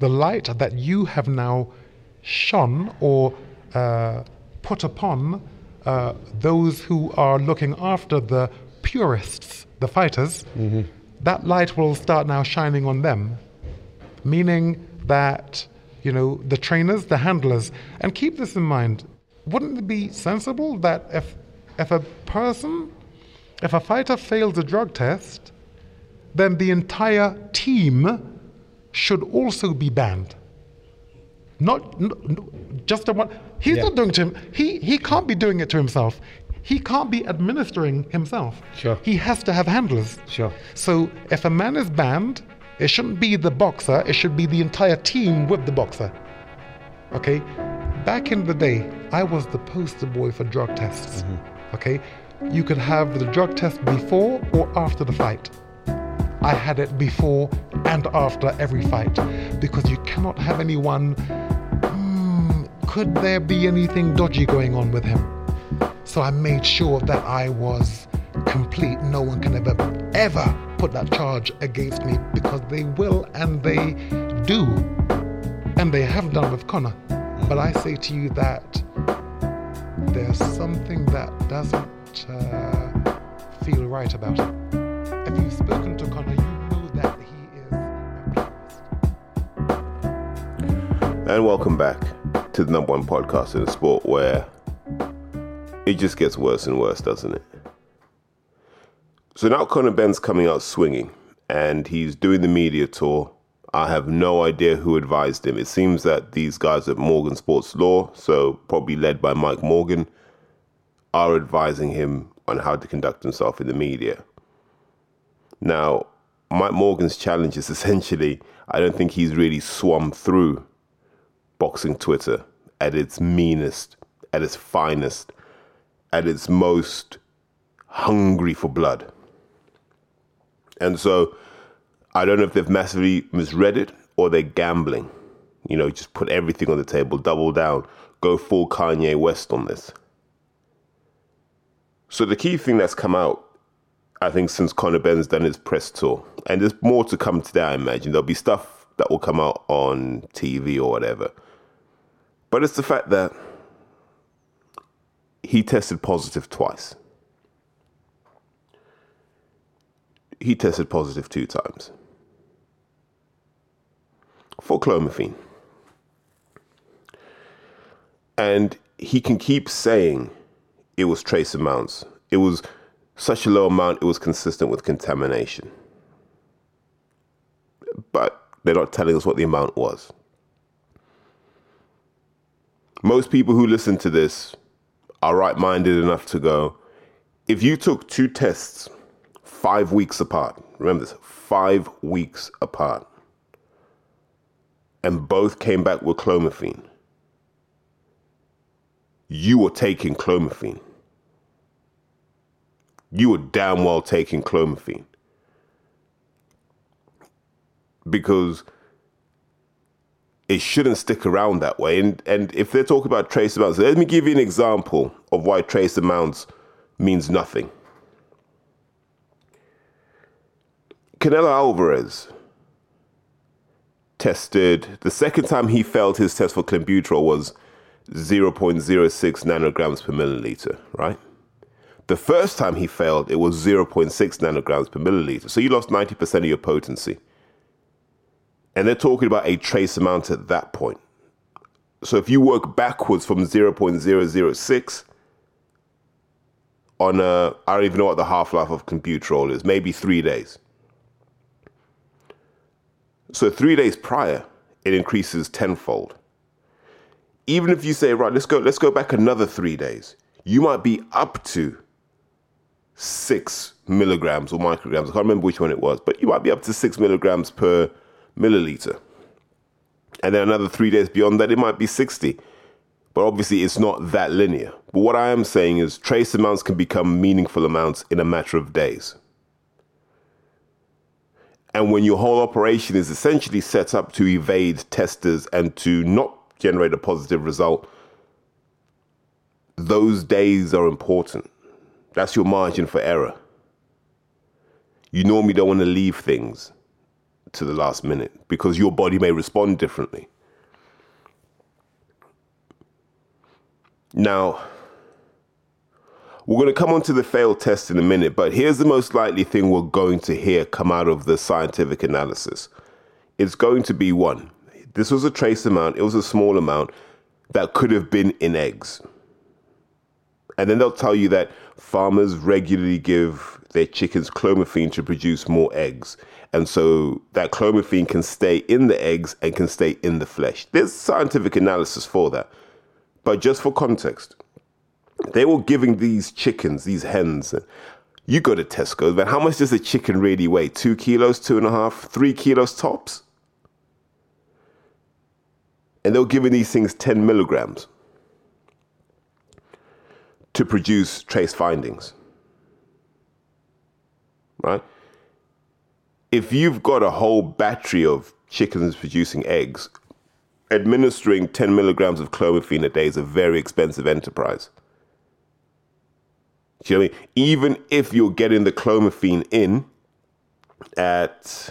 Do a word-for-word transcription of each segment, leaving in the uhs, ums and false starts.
the light that you have now shone or uh, put upon uh, those who are looking after the purists, the fighters, mm-hmm. that light will start now shining on them, meaning that, you know, the trainers, the handlers, and keep this in mind, wouldn't it be sensible that if if a person, if a fighter fails a drug test, then the entire team should also be banned? Not no, no, just the one. He's yeah. not doing it to him. He he can't be doing it to himself. He can't be administering himself. Sure. He has to have handlers. Sure. So if a man is banned, it shouldn't be the boxer. It should be the entire team with the boxer. Okay. Back in the day, I was the poster boy for drug tests. Mm-hmm. Okay. You could have the drug test before or after the fight. I had it before and after every fight, because you cannot have anyone, mm, could there be anything dodgy going on with him? So I made sure that I was complete. No one can ever, ever put that charge against me, because they will and they do. And they have done with Conor. But I say to you that there's something that doesn't uh, feel right about it. If you've spoken to Conor, you know that he is a purist. And welcome back to the number one podcast in the sport, where it just gets worse and worse, doesn't it? So now Conor Benn's coming out swinging, and he's doing the media tour. I have no idea who advised him. It seems that these guys at Morgan Sports Law, so probably led by Mike Morgan, are advising him on how to conduct himself in the media. Now, Mike Morgan's challenge is essentially, I don't think he's really swum through boxing Twitter at its meanest, at its finest, at its most hungry for blood. And so I don't know if they've massively misread it or they're gambling. You know, just put everything on the table, double down, go full Kanye West on this. So the key thing that's come out, I think, since Conor Benn's done his press tour, and there's more to come today, I imagine. There'll be stuff that will come out on T V or whatever. But it's the fact that he tested positive twice. He tested positive two times. For clomiphene. And he can keep saying it was trace amounts. It was such a low amount, it was consistent with contamination. But they're not telling us what the amount was. Most people who listen to this are right-minded enough to go, if you took two tests five weeks apart, remember this, five weeks apart, and both came back with clomiphene, you were taking clomiphene. You were damn well taking clomiphene. Because it shouldn't stick around that way. And and if they're talking about trace amounts, let me give you an example of why trace amounts means nothing. Canelo Alvarez tested, the second time he failed his test for clenbuterol was zero point zero six nanograms per milliliter, right? The first time he failed, it was zero point six nanograms per milliliter. So you lost ninety percent of your potency. And they're talking about a trace amount at that point. So if you work backwards from zero point zero zero six on a, I don't even know what the half-life of clenbuterol is, maybe three days. So three days prior, it increases tenfold. Even if you say, right, let's go, let's go back another three days, you might be up to six milligrams or micrograms. I can't remember which one it was, but you might be up to six milligrams per milliliter. And then another three days beyond that, it might be sixty. But obviously it's not that linear. But what I am saying is trace amounts can become meaningful amounts in a matter of days. And when your whole operation is essentially set up to evade testers and to not generate a positive result, those days are important. That's your margin for error. You normally don't want to leave things to the last minute because your body may respond differently. Now, we're going to come on to the failed test in a minute, but here's the most likely thing we're going to hear come out of the scientific analysis. It's going to be one. This was a trace amount. It was a small amount that could have been in eggs. And then they'll tell you that farmers regularly give their chickens clomiphene to produce more eggs. And so that clomiphene can stay in the eggs and can stay in the flesh. There's scientific analysis for that. But just for context, they were giving these chickens, these hens, and you go to Tesco, man, how much does a chicken really weigh? Two kilos, two and a half, three kilos tops? And they were giving these things ten milligrams. To produce trace findings, right? If you've got a whole battery of chickens producing eggs, administering ten milligrams of clomiphene a day is a very expensive enterprise. Do you know what I mean? Even if you're getting the clomiphene in at,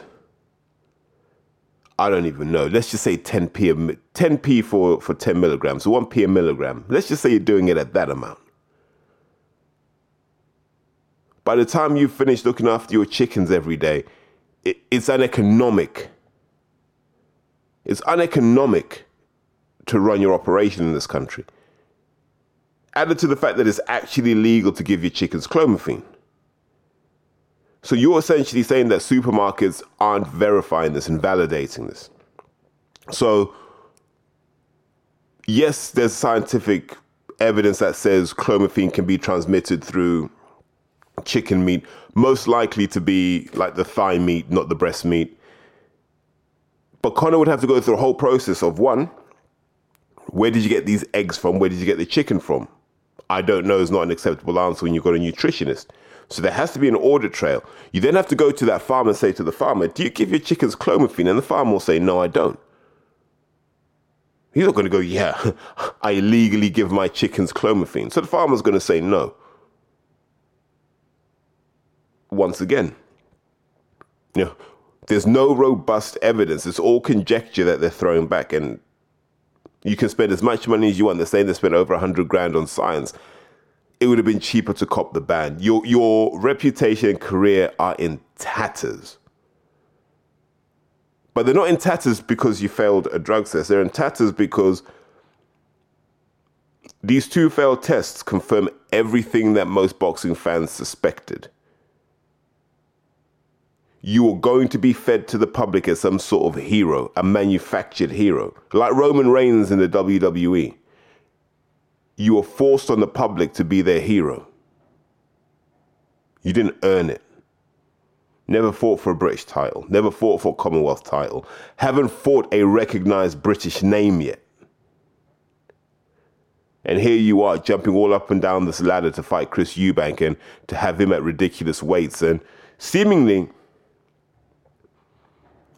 I don't even know, let's just say ten p, a, ten p for, for ten milligrams, so one p a milligram. Let's just say you're doing it at that amount. By the time you finish looking after your chickens every day, it, it's uneconomic. It's uneconomic to run your operation in this country. Added to the fact that it's actually legal to give your chickens clomiphene. So you're essentially saying that supermarkets aren't verifying this and validating this. So, yes, there's scientific evidence that says clomiphene can be transmitted through chicken meat, most likely to be like the thigh meat, not the breast meat. But Conor would have to go through a whole process of one, where did you get these eggs from? Where did you get the chicken from? I don't know is not an acceptable answer when you've got a nutritionist. So there has to be an audit trail. You then have to go to that farm and say to the farmer, do you give your chickens clomiphene? And the farmer will say, no, I don't. He's not going to go, yeah, I illegally give my chickens clomiphene. So the farmer's going to say no. Once again, you know, there's no robust evidence. It's all conjecture that they're throwing back, and you can spend as much money as you want. They're saying they spent over a hundred grand on science. It would have been cheaper to cop the ban. Your your reputation and career are in tatters, but they're not in tatters because you failed a drug test. They're in tatters because these two failed tests confirm everything that most boxing fans suspected. You are going to be fed to the public as some sort of hero, a manufactured hero, like Roman Reigns in the W W E. You are forced on the public to be their hero. You didn't earn it. Never fought for a British title, never fought for a Commonwealth title, haven't fought a recognized British name yet. And here you are jumping all up and down this ladder to fight Chris Eubank and to have him at ridiculous weights and seemingly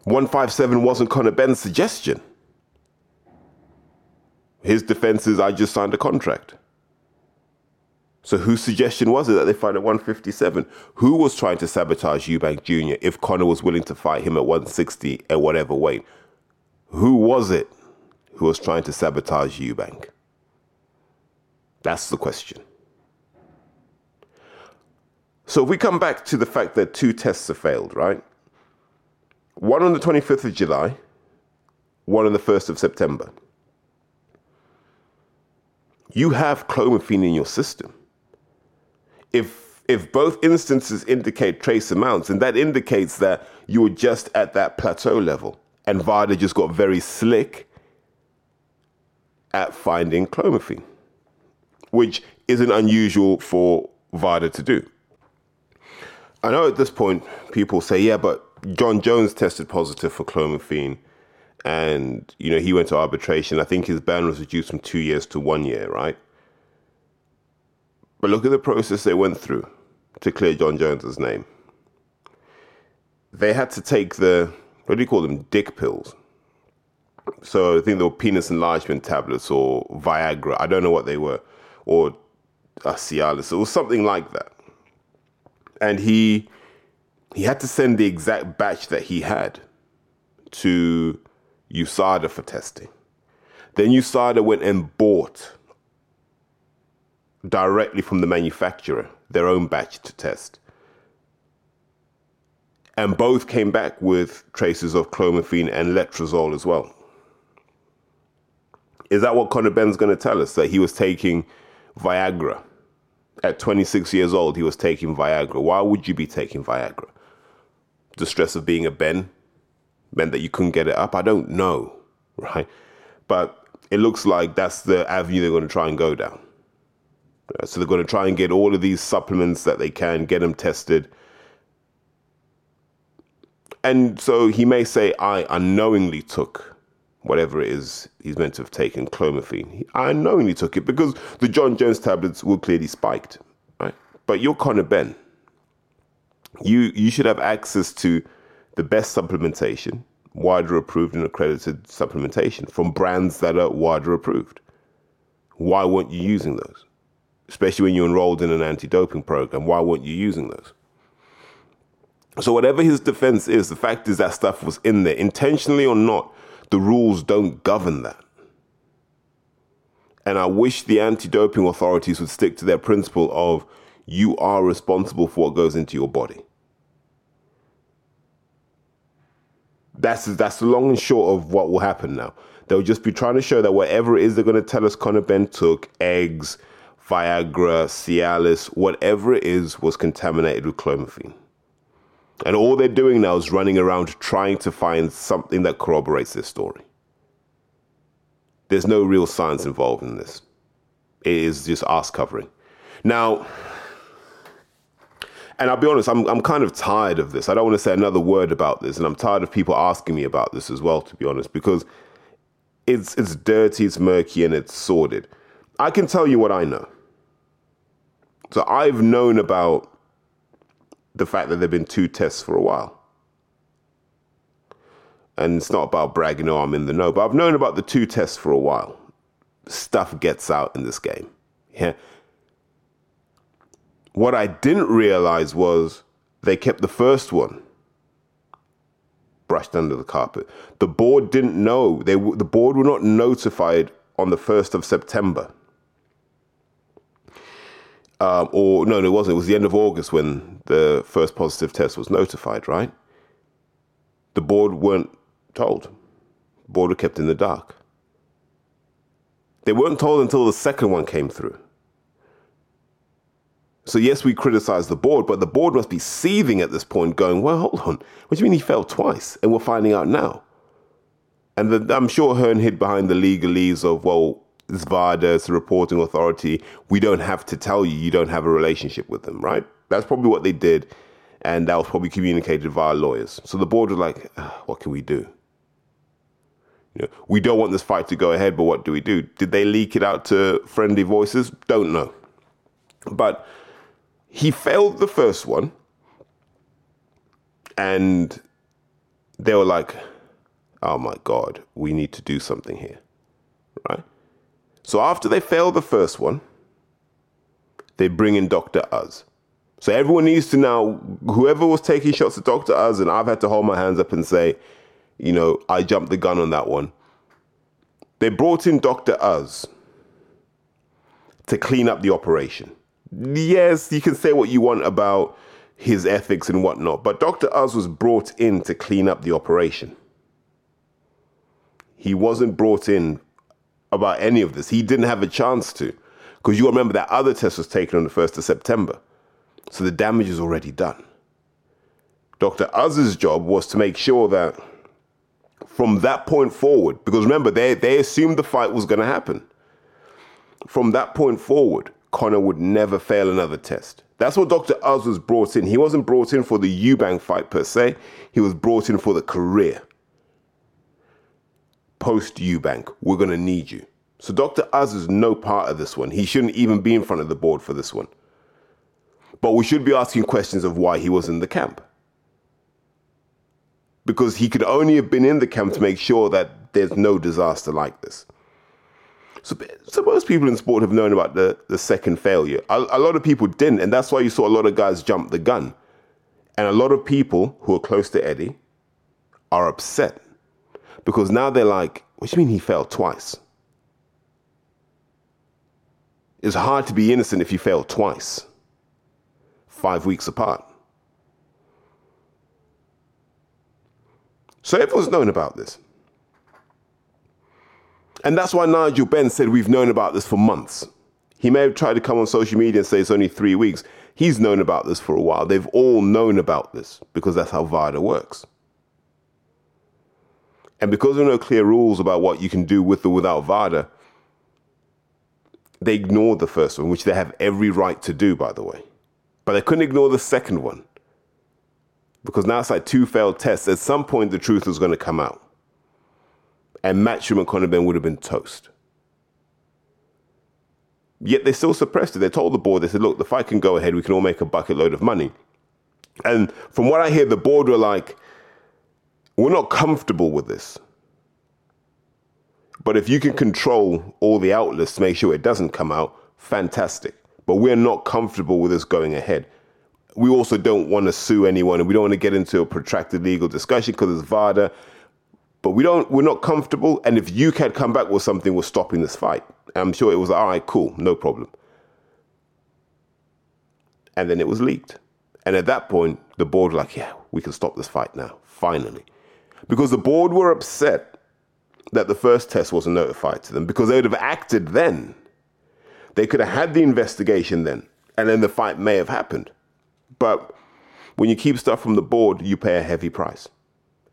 one fifty-seven wasn't Conor Benn's suggestion. His defense is, I just signed a contract. So whose suggestion was it that they fight at one fifty-seven? Who was trying to sabotage Eubank Junior if Conor was willing to fight him at one sixty at whatever weight? Who was it who was trying to sabotage Eubank? That's the question. So if we come back to the fact that two tests have failed, right? One on the twenty-fifth of July, one on the first of September. You have clomiphene in your system. If, if both instances indicate trace amounts, and that indicates that you were just at that plateau level, and VADA just got very slick at finding clomiphene, which isn't unusual for VADA to do. I know at this point, people say, yeah, but John Jones tested positive for clomiphene and, you know, he went to arbitration. I think his ban was reduced from two years to one year, right? But look at the process they went through to clear John Jones's name. They had to take the, what do you call them, dick pills. So I think they were penis enlargement tablets or Viagra. I don't know what they were, or uh, Cialis or something like that. And he... He had to send the exact batch that he had to U S A D A for testing. Then U S A D A went and bought directly from the manufacturer their own batch to test. And both came back with traces of clomiphene and letrozole as well. Is that what Conor Benn's going to tell us? That he was taking Viagra. At twenty-six years old, he was taking Viagra. Why would you be taking Viagra? The stress of being a Ben meant that you couldn't get it up? I don't know, right? But it looks like that's the avenue they're going to try and go down. So they're going to try and get all of these supplements that they can, get them tested. And so he may say, I unknowingly took whatever it is he's meant to have taken, clomiphene. I unknowingly took it because the John Jones tablets were clearly spiked, right? But you're Conor Benn. You, you should have access to the best supplementation, WADA approved and accredited supplementation from brands that are WADA approved. Why weren't you using those? Especially when you're enrolled in an anti-doping program, why weren't you using those? So whatever his defense is, the fact is that stuff was in there. Intentionally or not, the rules don't govern that. And I wish the anti-doping authorities would stick to their principle of you are responsible for what goes into your body. That's, that's the long and short of what will happen now. They'll just be trying to show that whatever it is they're going to tell us Conor Benn took, eggs, Viagra, Cialis, whatever it is, was contaminated with clomiphene. And all they're doing now is running around trying to find something that corroborates this story. There's no real science involved in this. It is just ass covering. Now, and I'll be honest, I'm I'm kind of tired of this. I don't want to say another word about this, and I'm tired of people asking me about this as well, to be honest, because it's it's dirty, it's murky, and it's sordid. I can tell you what I know. So I've known about the fact that there have been two tests for a while. And it's not about bragging, oh, I'm in the know, but I've known about the two tests for a while. Stuff gets out in this game. Yeah. What I didn't realize was they kept the first one brushed under the carpet. The board didn't know. They the board were not notified on the first of September. Um, or no, it wasn't. It was the end of August when the first positive test was notified, right? The board weren't told. The board were kept in the dark. They weren't told until the second one came through. So yes, we criticize the board, but the board must be seething at this point going, well, hold on. What do you mean he failed twice? And we're finding out now. And the, I'm sure Hearn hid behind the legalese of, well, it's VADA, it's the reporting authority. We don't have to tell you. You don't have a relationship with them, right? That's probably what they did. And that was probably communicated via lawyers. So the board was like, ah, what can we do? You know, we don't want this fight to go ahead, but what do we do? Did they leak it out to friendly voices? Don't know. But he failed the first one. And they were like, oh my God, we need to do something here, right? So after they fail the first one, they bring in Doctor Uz. So everyone needs to now, whoever was taking shots at Doctor Uz, and I've had to hold my hands up and say, you know, I jumped the gun on that one. They brought in Doctor Uz to clean up the operation. Yes, you can say what you want about his ethics and whatnot, but Doctor Uz was brought in to clean up the operation. He wasn't brought in about any of this. He didn't have a chance to, because you remember that other test was taken on the first of September. So the damage is already done. Doctor Uz's job was to make sure that from that point forward, because remember, they, they assumed the fight was going to happen. From that point forward, Conor would never fail another test. That's what Doctor Uz was brought in. He wasn't brought in for the Eubank fight per se. He was brought in for the career. Post Eubank, we're going to need you. So Doctor Uz is no part of this one. He shouldn't even be in front of the board for this one. But we should be asking questions of why he was in the camp. Because he could only have been in the camp to make sure that there's no disaster like this. So, so most people in sport have known about the, the second failure. A, a lot of people didn't, and that's why you saw a lot of guys jump the gun. And a lot of people who are close to Eddie are upset Because now they're like, what do you mean he failed twice? It's hard to be innocent if you fail twice, five weeks apart. So everyone's known about this. And that's why Nigel Benn said we've known about this for months. He may have tried to come on social media and say it's only three weeks. He's known about this for a while. They've all known about this because that's how VADA works. And because there are no clear rules about what you can do with or without VADA, they ignored the first one, which they have every right to do, by the way. But they couldn't ignore the second one, because now it's like two failed tests. At some point, the truth was going to come out. And Matchroom and Conor Benn would have been toast. Yet they still suppressed it. They told the board, they said, look, the fight can go ahead. We can all make a bucket load of money. And from what I hear, the board were like, we're not comfortable with this. But if you can control all the outlets to make sure it doesn't come out, fantastic. But we're not comfortable with this going ahead. We also don't want to sue anyone, and we don't want to get into a protracted legal discussion because it's VADA. But we don't, we're not comfortable. And if U K A D come back with something, we're stopping this fight. And I'm sure it was like, all right, cool, no problem. And then it was leaked. And at that point, the board were like, yeah, we can stop this fight now, finally. Because the board were upset that the first test wasn't notified to them, because they would have acted then. They could have had the investigation then, and then the fight may have happened. But when you keep stuff from the board, you pay a heavy price.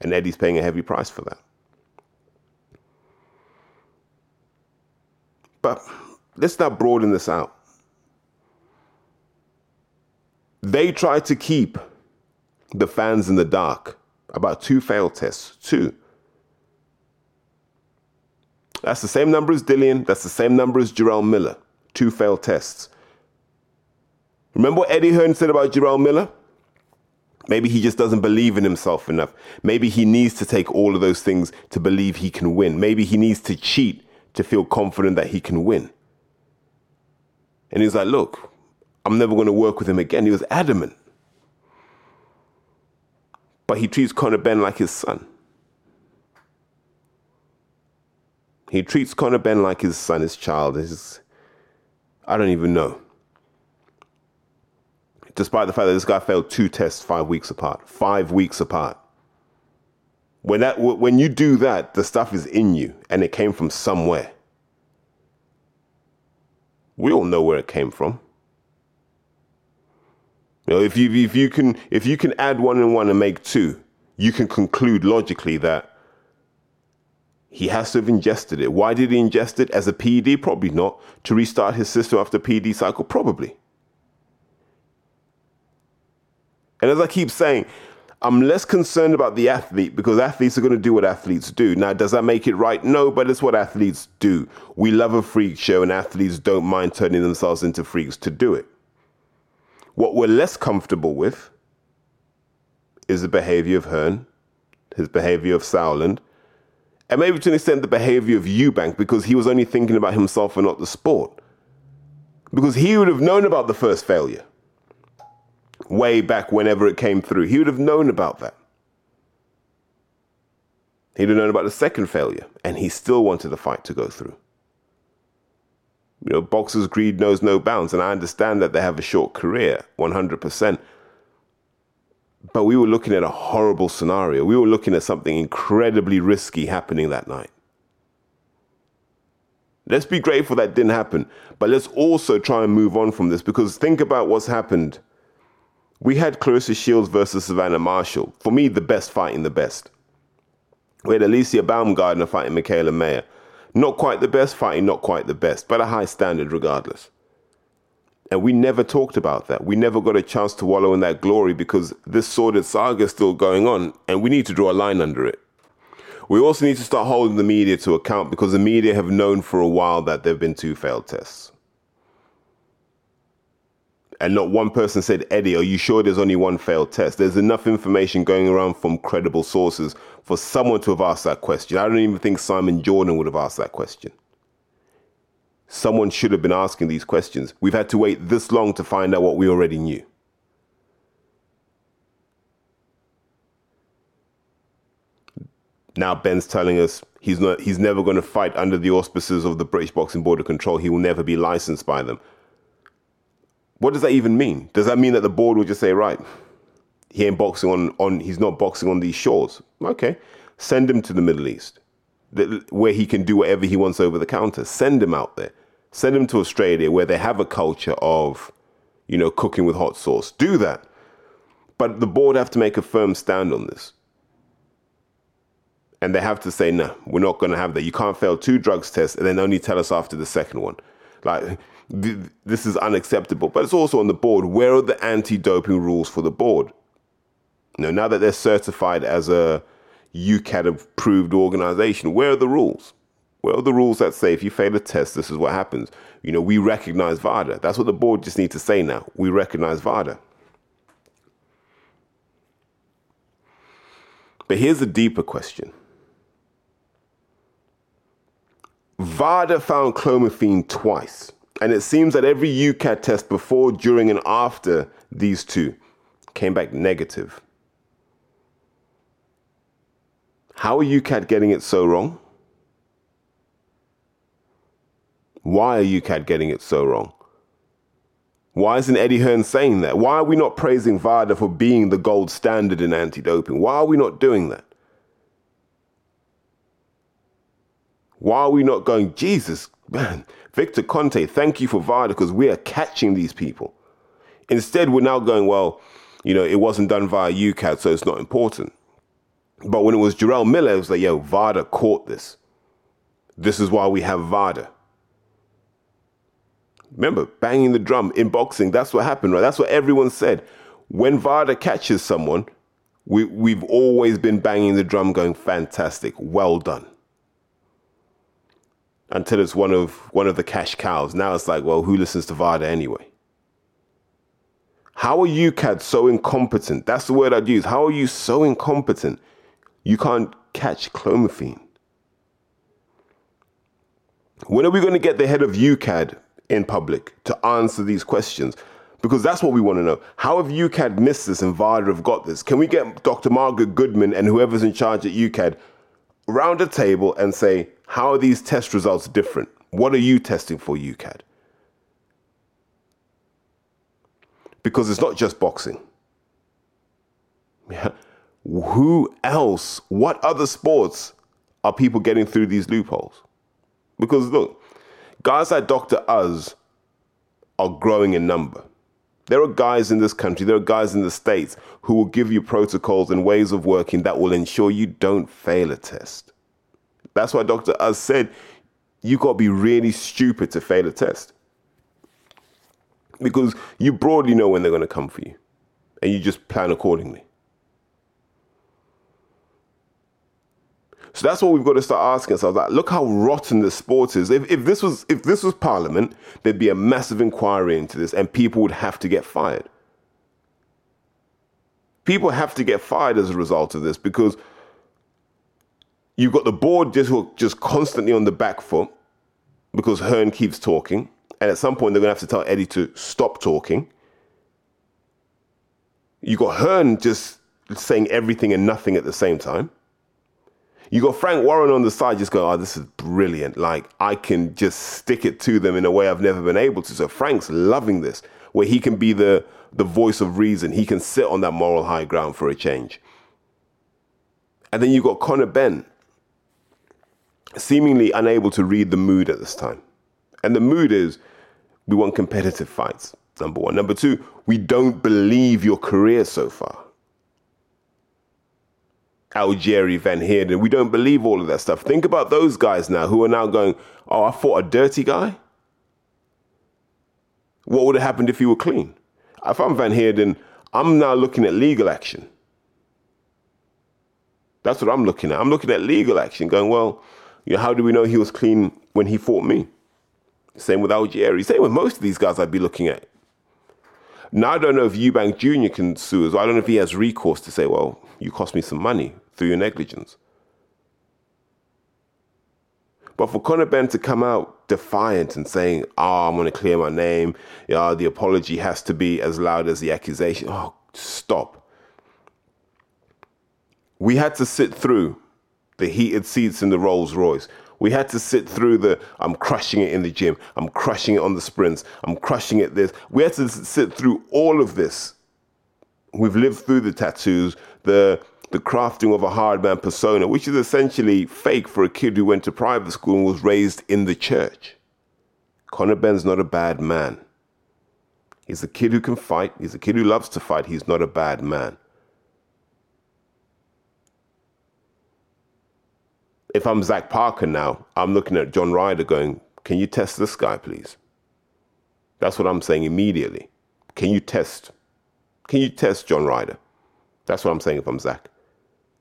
And Eddie's paying a heavy price for that. But let's not broaden this out. They tried to keep the fans in the dark about two failed tests, two. That's the same number as Dillian. That's the same number as Jarrell Miller. Two failed tests. Remember what Eddie Hearn said about Jarrell Miller? Maybe he just doesn't believe in himself enough. Maybe he needs to take all of those things to believe he can win. Maybe he needs to cheat to feel confident that he can win. And he's like, look, I'm never going to work with him again. He was adamant. But he treats Conor Benn like his son. He treats Conor Benn like his son, his child, his, I don't even know. Despite the fact that this guy failed two tests five weeks apart, five weeks apart. When that, when you do that, the stuff is in you, and it came from somewhere. We all know where it came from. You know, if you if you can if you can add one and one and make two, you can conclude logically that he has to have ingested it. Why did he ingest it? As a P E D? Probably not. To restart his system after P E D cycle? Probably. And as I keep saying, I'm less concerned about the athlete because athletes are going to do what athletes do. Now, does that make it right? No, but it's what athletes do. We love a freak show, and athletes don't mind turning themselves into freaks to do it. What we're less comfortable with is the behavior of Hearn, his behavior of Sowland, and maybe to an extent the behavior of Eubank, because he was only thinking about himself and not the sport. Because he would have known about the first failure. Way back whenever it came through. He would have known about that. He would have known about the second failure. And he still wanted the fight to go through. You know, boxers' greed knows no bounds. And I understand that they have a short career, one hundred percent. But we were looking at a horrible scenario. We were looking at something incredibly risky happening that night. Let's be grateful that didn't happen. But let's also try and move on from this. Because think about what's happened. We had Clarissa Shields versus Savannah Marshall. For me, the best fighting the best. We had Alicia Baumgardner fighting Michaela Mayer. Not quite the best fighting, not quite the best, but a high standard regardless. And we never talked about that. We never got a chance to wallow in that glory because this sordid saga is still going on and we need to draw a line under it. We also need to start holding the media to account because the media have known for a while that there have been two failed tests. And not one person said, Eddie, are you sure there's only one failed test? There's enough information going around from credible sources for someone to have asked that question. I don't even think Simon Jordan would have asked that question. Someone should have been asking these questions. We've had to wait this long to find out what we already knew. Now Benn's telling us he's not, he's never going to fight under the auspices of the British Boxing Board of Control. He will never be licensed by them. What does that even mean? Does that mean that the board will just say, right, he ain't boxing on, on he's not boxing on these shores? Okay, send him to the Middle East, where he can do whatever he wants over the counter. Send him out there. Send him to Australia, where they have a culture of, you know, cooking with hot sauce. Do that. But the board have to make a firm stand on this. And they have to say, no, we're not going to have that. You can't fail two drugs tests and then only tell us after the second one. Like, th- this is unacceptable. But it's also on the board. Where are the anti-doping rules for the board? You know, now that they're certified as a U K A D-approved organization, where are the rules? Where are the rules that say if you fail a test, this is what happens? You know, we recognize VADA. That's what the board just need to say now. We recognize VADA. But here's a deeper question. VADA found clomiphene twice, and it seems that every U K A D test before, during, and after these two came back negative. How are U K A D getting it so wrong? Why are U K A D getting it so wrong? Why isn't Eddie Hearn saying that? Why are we not praising VADA for being the gold standard in anti-doping? Why are we not doing that? Why are we not going, Jesus, man, Victor Conte, thank you for VADA because we are catching these people. Instead, we're now going, well, you know, it wasn't done via U K A D, so it's not important. But when it was Jarrell Miller, it was like, yo, VADA caught this. This is why we have VADA. Remember, banging the drum in boxing, that's what happened, right? That's what everyone said. When VADA catches someone, we, we've always been banging the drum going, fantastic, well done. Until it's one of one of the cash cows. Now it's like, well, who listens to VADA anyway? How are U K A D so incompetent? That's the word I'd use. How are you so incompetent? You can't catch clomiphene. When are we going to get the head of U K A D in public to answer these questions? Because that's what we want to know. How have U K A D missed this and VADA have got this? Can we get Doctor Margaret Goodman and whoever's in charge at U K A D round a table and say, how are these test results different? What are you testing for, U K A D? Because it's not just boxing. Yeah. Who else, what other sports are people getting through these loopholes? Because look, guys like Doctor Uz are growing in number. There are guys in this country, there are guys in the States who will give you protocols and ways of working that will ensure you don't fail a test. That's why Doctor Uz said, you got to be really stupid to fail a test. Because you broadly know when they're going to come for you. And you just plan accordingly. So that's what we've got to start asking ourselves. Like, look how rotten this sport is. If, if this was if this was Parliament, there'd be a massive inquiry into this and people would have to get fired. People have to get fired as a result of this because you've got the board just, just constantly on the back foot because Hearn keeps talking. And at some point, they're going to have to tell Eddie to stop talking. You got Hearn just saying everything and nothing at the same time. You got Frank Warren on the side just going, oh, this is brilliant. Like, I can just stick it to them in a way I've never been able to. So Frank's loving this, where he can be the, the voice of reason. He can sit on that moral high ground for a change. And then you got Conor Benn, seemingly unable to read the mood at this time. And the mood is, we want competitive fights, number one. Number two, we don't believe your career so far. Algieri, Van Heerden, we don't believe all of that stuff. Think about those guys now who are now going, oh, I fought a dirty guy? What would have happened if he were clean? If I'm Van Heerden, I'm now looking at legal action. That's what I'm looking at. I'm looking at legal action, going, well, you know, how do we know he was clean when he fought me? Same with Algieri. Same with most of these guys I'd be looking at. Now, I don't know if Eubank Junior can sue us. I don't know if he has recourse to say, well, you cost me some money through your negligence. But for Conor Benn to come out defiant and saying, oh, I'm going to clear my name. Yeah, the apology has to be as loud as the accusation. Oh, stop. We had to sit through the heated seats in the Rolls Royce. We had to sit through the, I'm crushing it in the gym, I'm crushing it on the sprints, I'm crushing it this. We had to sit through all of this. We've lived through the tattoos, the the crafting of a hard man persona, which is essentially fake for a kid who went to private school and was raised in the church. Conor Benn's not a bad man. He's a kid who can fight. He's a kid who loves to fight. He's not a bad man. If I'm Zach Parker now, I'm looking at John Ryder going, can you test this guy, please? That's what I'm saying immediately. Can you test? Can you test John Ryder? That's what I'm saying if I'm Zach.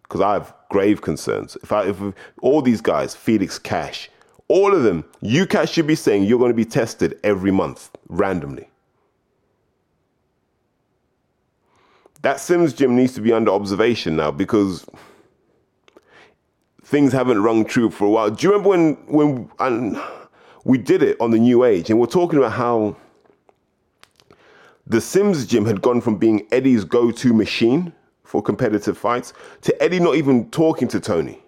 Because I have grave concerns. If I, if all these guys, Felix Cash, all of them, UKAD should be saying you're going to be tested every month, randomly. That Sims gym needs to be under observation now because things haven't rung true for a while. Do you remember when when and we did it on the New Age and we're talking about how the Sims gym had gone from being Eddie's go-to machine for competitive fights to Eddie not even talking to Tony.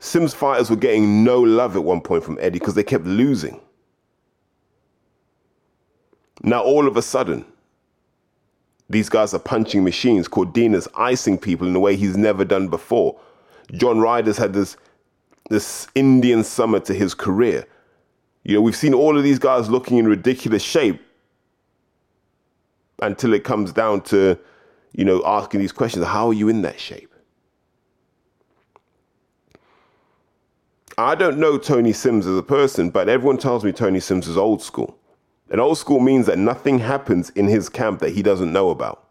Sims fighters were getting no love at one point from Eddie because they kept losing. Now all of a sudden, these guys are punching machines. Cordina's icing people in a way he's never done before. John Ryder's had this, this Indian summer to his career. You know, we've seen all of these guys looking in ridiculous shape until it comes down to, you know, asking these questions. How are you in that shape? I don't know Tony Sims as a person, but everyone tells me Tony Sims is old school. And old school means that nothing happens in his camp that he doesn't know about.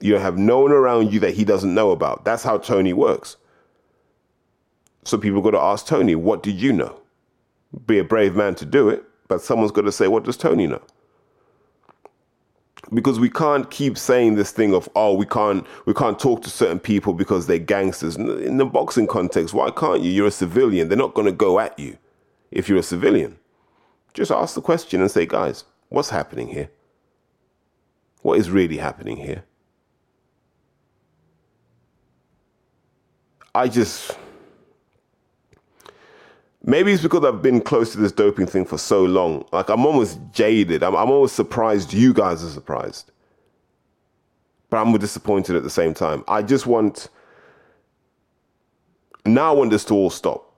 You have no one around you that he doesn't know about. That's how Tony works. So people got to ask Tony, what do you know? Be a brave man to do it, but someone's got to say, what does Tony know? Because we can't keep saying this thing of, oh, we can't we can't talk to certain people because they're gangsters. In the boxing context, why can't you? You're a civilian. They're not going to go at you if you're a civilian. Just ask the question and say, guys, what's happening here? What is really happening here? I just... Maybe it's because I've been close to this doping thing for so long. Like, I'm almost jaded. I'm, I'm almost surprised you guys are surprised. But I'm disappointed at the same time. I just want... Now I want this to all stop,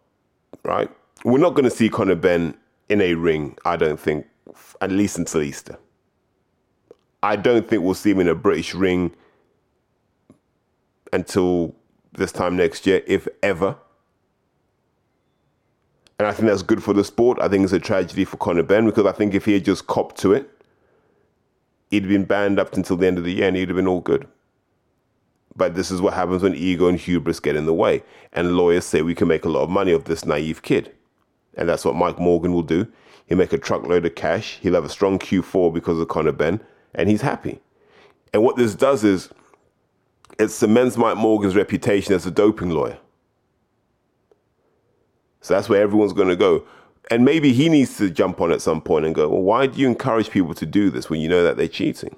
right? We're not going to see Conor Benn in a ring, I don't think, at least until Easter. I don't think we'll see him in a British ring until this time next year, if ever. And I think that's good for the sport. I think it's a tragedy for Conor Benn because I think if he had just copped to it, he'd been banned up until the end of the year and he'd have been all good. But this is what happens when ego and hubris get in the way. And lawyers say we can make a lot of money off this naive kid. And that's what Mike Morgan will do. He'll make a truckload of cash. He'll have a strong Q four because of Conor Benn. And he's happy. And what this does is it cements Mike Morgan's reputation as a doping lawyer. So that's where everyone's going to go. And maybe he needs to jump on at some point and go, well, why do you encourage people to do this when you know that they're cheating?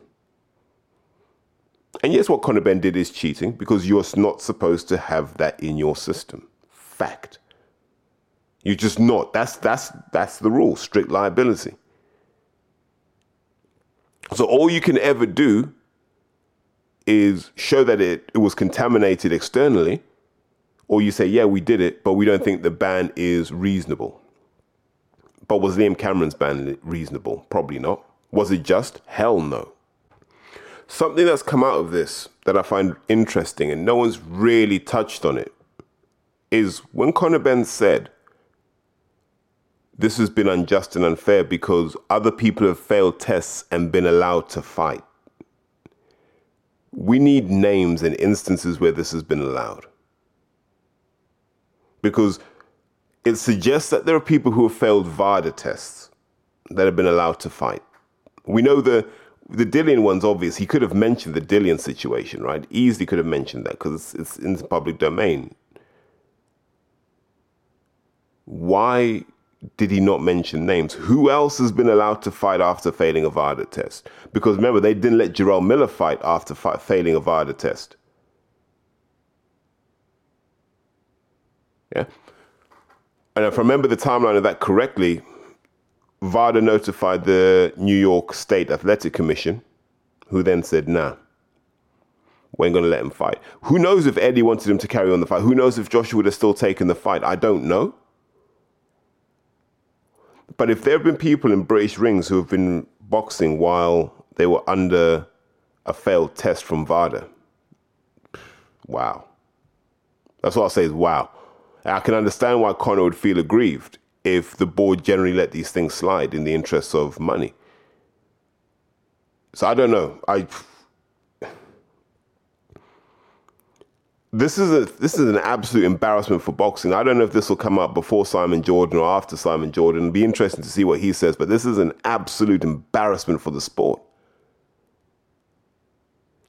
And yes, what Conor Benn did is cheating because you're not supposed to have that in your system. Fact. You're just not. That's that's that's the rule. Strict liability. So all you can ever do is show that it, it was contaminated externally, or you say, yeah, we did it, but we don't think the ban is reasonable. But was Liam Cameron's ban reasonable? Probably not. Was it just? Hell no. Something that's come out of this that I find interesting, and no one's really touched on it, is when Conor Benn said, this has been unjust and unfair because other people have failed tests and been allowed to fight. We need names and instances where this has been allowed. Because it suggests that there are people who have failed VADA tests that have been allowed to fight. We know the, the Dillian one's obvious. He could have mentioned the Dillian situation, right? Easily could have mentioned that because it's, it's in the public domain. Why... did he not mention names? Who else has been allowed to fight after failing a VADA test? Because remember, they didn't let Jarrell Miller fight after fi- failing a VADA test. Yeah. And if I remember the timeline of that correctly, VADA notified the New York State Athletic Commission, who then said, nah, we ain't going to let him fight. Who knows if Eddie wanted him to carry on the fight? Who knows if Joshua would have still taken the fight? I don't know. But if there have been people in British rings who have been boxing while they were under a failed test from VADA, wow. That's what I'll say is wow. I can understand why Conor would feel aggrieved if the board generally let these things slide in the interests of money. So I don't know. I this is a this is an absolute embarrassment for boxing. I don't know if this will come up before Simon Jordan or after Simon Jordan. It'll be interesting to see what he says, but this is an absolute embarrassment for the sport.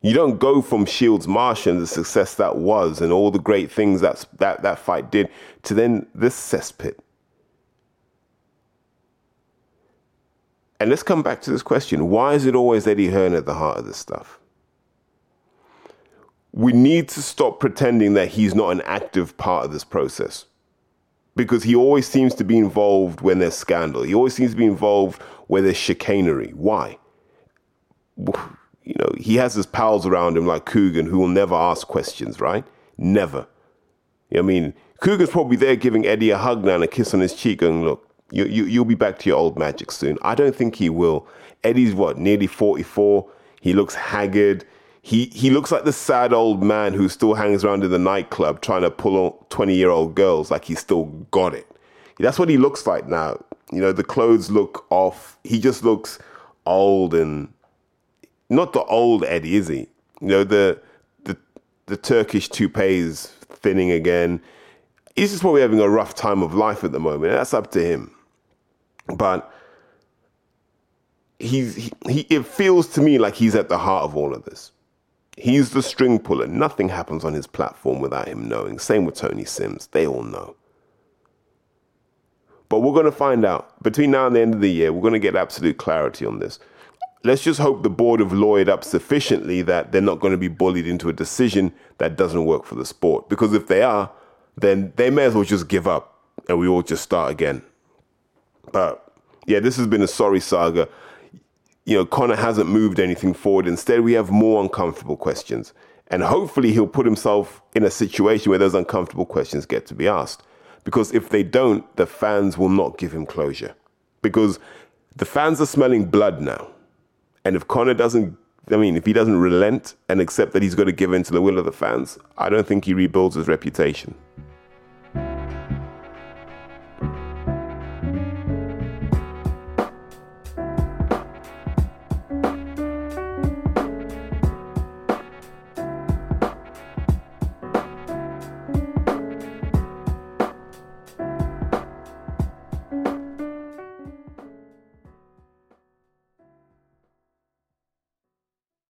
You don't go from Shields Marsh and the success that was and all the great things that that, that fight did to then this cesspit. And let's come back to this question. Why is it always Eddie Hearn at the heart of this stuff? We need to stop pretending that he's not an active part of this process, because he always seems to be involved when there's scandal. He always seems to be involved where there's chicanery. Why? You know, he has his pals around him like Coogan, who will never ask questions, right? Never. I mean, Coogan's probably there giving Eddie a hug now and a kiss on his cheek going, look, you, you, you'll be back to your old magic soon. I don't think he will. Eddie's, what, nearly forty-four? He looks haggard. He he looks like the sad old man who still hangs around in the nightclub trying to pull on twenty-year-old girls like he's still got it. That's what he looks like now. You know, the clothes look off. He just looks old and... Not the old Eddie, is he? You know, the the the Turkish toupee's thinning again. He's just probably having a rough time of life at the moment. That's up to him. But he's, he, he it feels to me like he's at the heart of all of this. He's the string puller. Nothing happens on his platform without him knowing. Same with Tony Sims. They all know. But we're going to find out. Between now and the end of the year, we're going to get absolute clarity on this. Let's just hope the board have lawyered up sufficiently that they're not going to be bullied into a decision that doesn't work for the sport. Because if they are, then they may as well just give up and we all just start again. But yeah, this has been a sorry saga. You know, Conor hasn't moved anything forward. Instead, we have more uncomfortable questions. And hopefully he'll put himself in a situation where those uncomfortable questions get to be asked. Because if they don't, the fans will not give him closure. Because the fans are smelling blood now. And if Conor doesn't, I mean, if he doesn't relent and accept that he's got to give in to the will of the fans, I don't think he rebuilds his reputation.